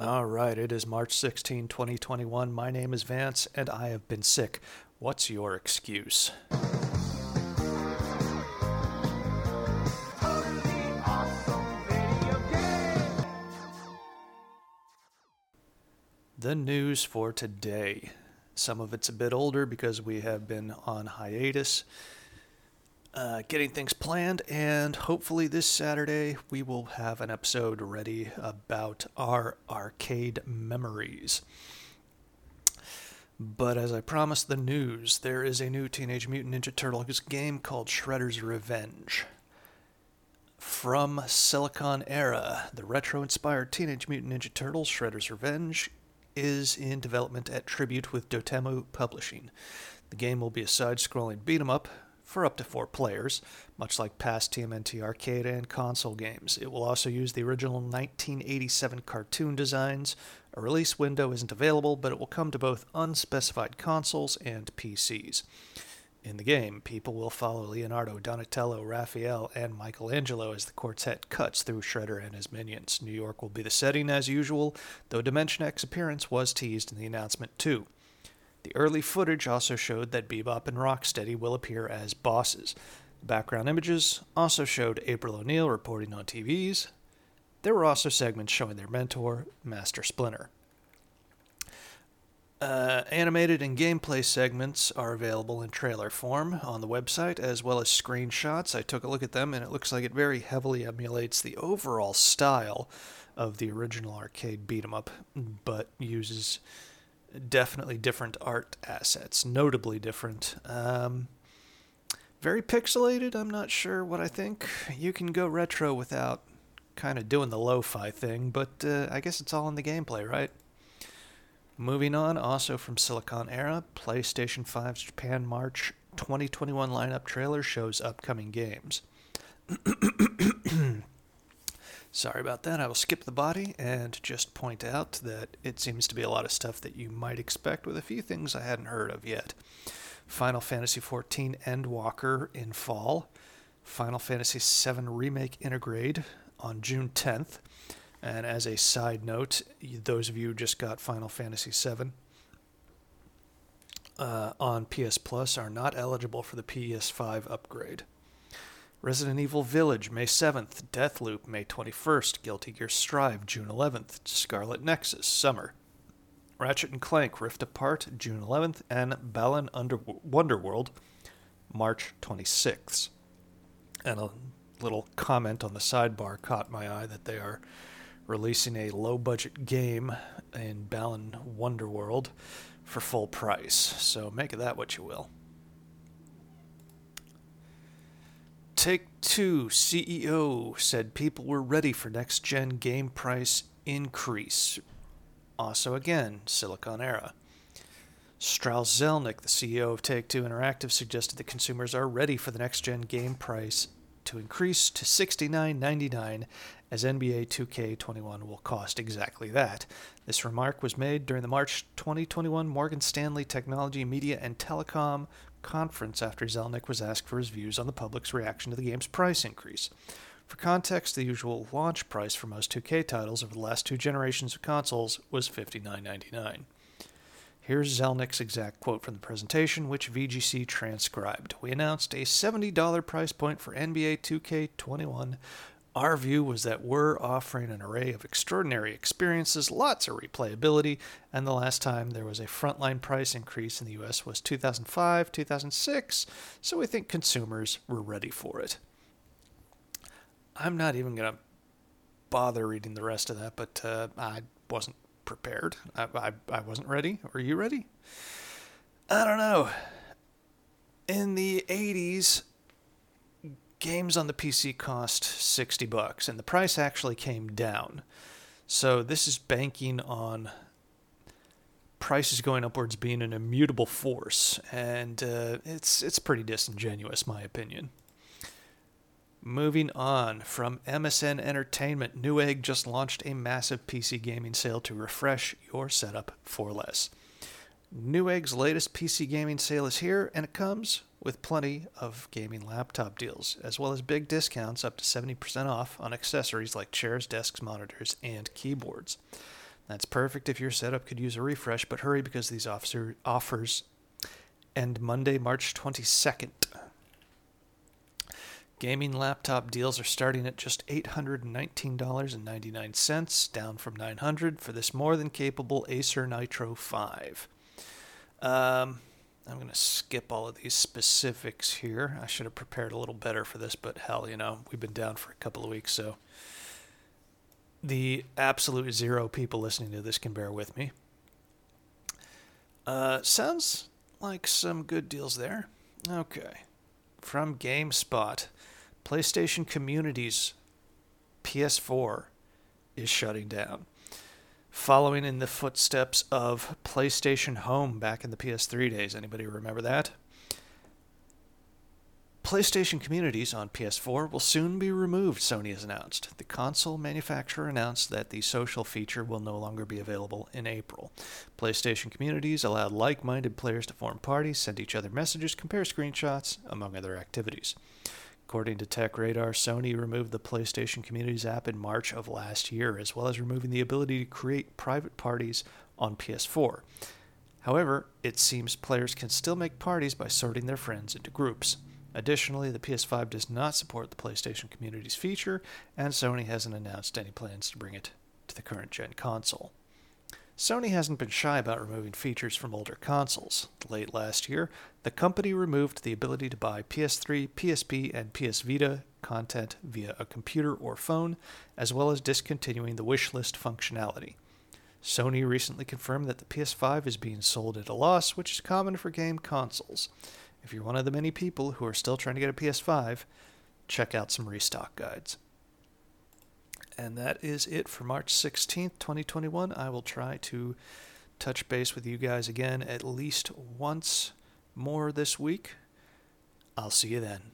All right, it is March 16, 2021. My name is Vance, and I have been sick. What's your excuse? The news for today. Some of it's a bit older because we have been on hiatus, getting things planned, and hopefully this Saturday we will have an episode ready about our arcade memories. But as I promised, the news, there is a new Teenage Mutant Ninja Turtles game called Shredder's Revenge. From Silicon Era, the retro-inspired Teenage Mutant Ninja Turtles Shredder's Revenge is in development at Tribute with Dotemu Publishing. The game will be a side-scrolling beat-em-up for up to 4 players, much like past TMNT arcade and console games. It will also use the original 1987 cartoon designs. A release window isn't available, but it will come to both unspecified consoles and PCs. In the game, people will follow Leonardo, Donatello, Raphael, and Michelangelo as the quartet cuts through Shredder and his minions. New York will be the setting as usual, though Dimension X appearance was teased in the announcement too. The early footage also showed that Bebop and Rocksteady will appear as bosses. The background images also showed April O'Neil reporting on TVs. There were also segments showing their mentor, Master Splinter. Animated and gameplay segments are available in trailer form on the website, as well as screenshots. I took a look at them, and it looks like it very heavily emulates the overall style of the original arcade beat-em-up, but uses definitely different art assets, notably different. Very pixelated, I'm not sure what I think. You can go retro without kind of doing the lo-fi thing, but I guess it's all in the gameplay, right? Moving on, also from Silicon Era, PlayStation 5's Japan March 2021 lineup trailer shows upcoming games. Sorry about that, I will skip the body and just point out that it seems to be a lot of stuff that you might expect with a few things I hadn't heard of yet. Final Fantasy XIV Endwalker in fall, Final Fantasy VII Remake Intergrade on June 10th, and as a side note, those of you who just got Final Fantasy VII on PS Plus are not eligible for the PS5 upgrade. Resident Evil Village, May 7th. Deathloop, May 21st. Guilty Gear Strive, June 11th. Scarlet Nexus, summer. Ratchet & Clank, Rift Apart, June 11th. And Balan Wonderworld, March 26th. And a little comment on the sidebar caught my eye that they are releasing a low-budget game in Balan Wonderworld for full price, so make of that what you will. Take-Two CEO said people were ready for next-gen game price increase. Also, again, Silicon Era. Strauss Zelnick, the CEO of Take-Two Interactive, suggested that consumers are ready for the next-gen game price to increase to $69.99, as NBA 2K21 will cost exactly that. This remark was made during the March 2021 Morgan Stanley Technology, Media, and Telecom conference after Zelnick was asked for his views on the public's reaction to the game's price increase. For context, the usual launch price for most 2K titles over the last 2 generations of consoles was $59.99. Here's Zelnick's exact quote from the presentation, which VGC transcribed. "We announced a $70 price point for NBA 2K21. Our view was that we're offering an array of extraordinary experiences, lots of replayability, and the last time there was a frontline price increase in the US was 2005, 2006, so we think consumers were ready for it." I'm not even going to bother reading the rest of that, but I wasn't prepared. I wasn't ready. Are you ready? I don't know. In the 80s, games on the PC cost $60, and the price actually came down. So this is banking on prices going upwards being an immutable force, and it's pretty disingenuous, my opinion. Moving on, from MSN Entertainment, Newegg just launched a massive PC gaming sale to refresh your setup for less. Newegg's latest PC gaming sale is here, and it comes with plenty of gaming laptop deals, as well as big discounts up to 70% off on accessories like chairs, desks, monitors, and keyboards. That's perfect if your setup could use a refresh, but hurry because these offers end Monday, March 22nd. Gaming laptop deals are starting at just $819.99, down from $900 for this more than capable Acer Nitro 5. I'm going to skip all of these specifics here. I should have prepared a little better for this, but hell, you know, we've been down for a couple of weeks, so the absolute zero people listening to this can bear with me. Sounds like some good deals there. Okay. From GameSpot, PlayStation Communities PS4 is shutting down, following in the footsteps of PlayStation Home back in the PS3 days. Anybody remember that? PlayStation Communities on PS4 will soon be removed, Sony has announced. The console manufacturer announced that the social feature will no longer be available in April. PlayStation Communities allowed like-minded players to form parties, send each other messages, compare screenshots, among other activities. According to TechRadar, Sony removed the PlayStation Communities app in March of last year, as well as removing the ability to create private parties on PS4. However, it seems players can still make parties by sorting their friends into groups. Additionally, the PS5 does not support the PlayStation Communities feature, and Sony hasn't announced any plans to bring it to the current-gen console. Sony hasn't been shy about removing features from older consoles. Late last year, the company removed the ability to buy PS3, PSP, and PS Vita content via a computer or phone, as well as discontinuing the wishlist functionality. Sony recently confirmed that the PS5 is being sold at a loss, which is common for game consoles. If you're one of the many people who are still trying to get a PS5, check out some restock guides. And that is it for March 16th, 2021. I will try to touch base with you guys again at least once more this week. I'll see you then.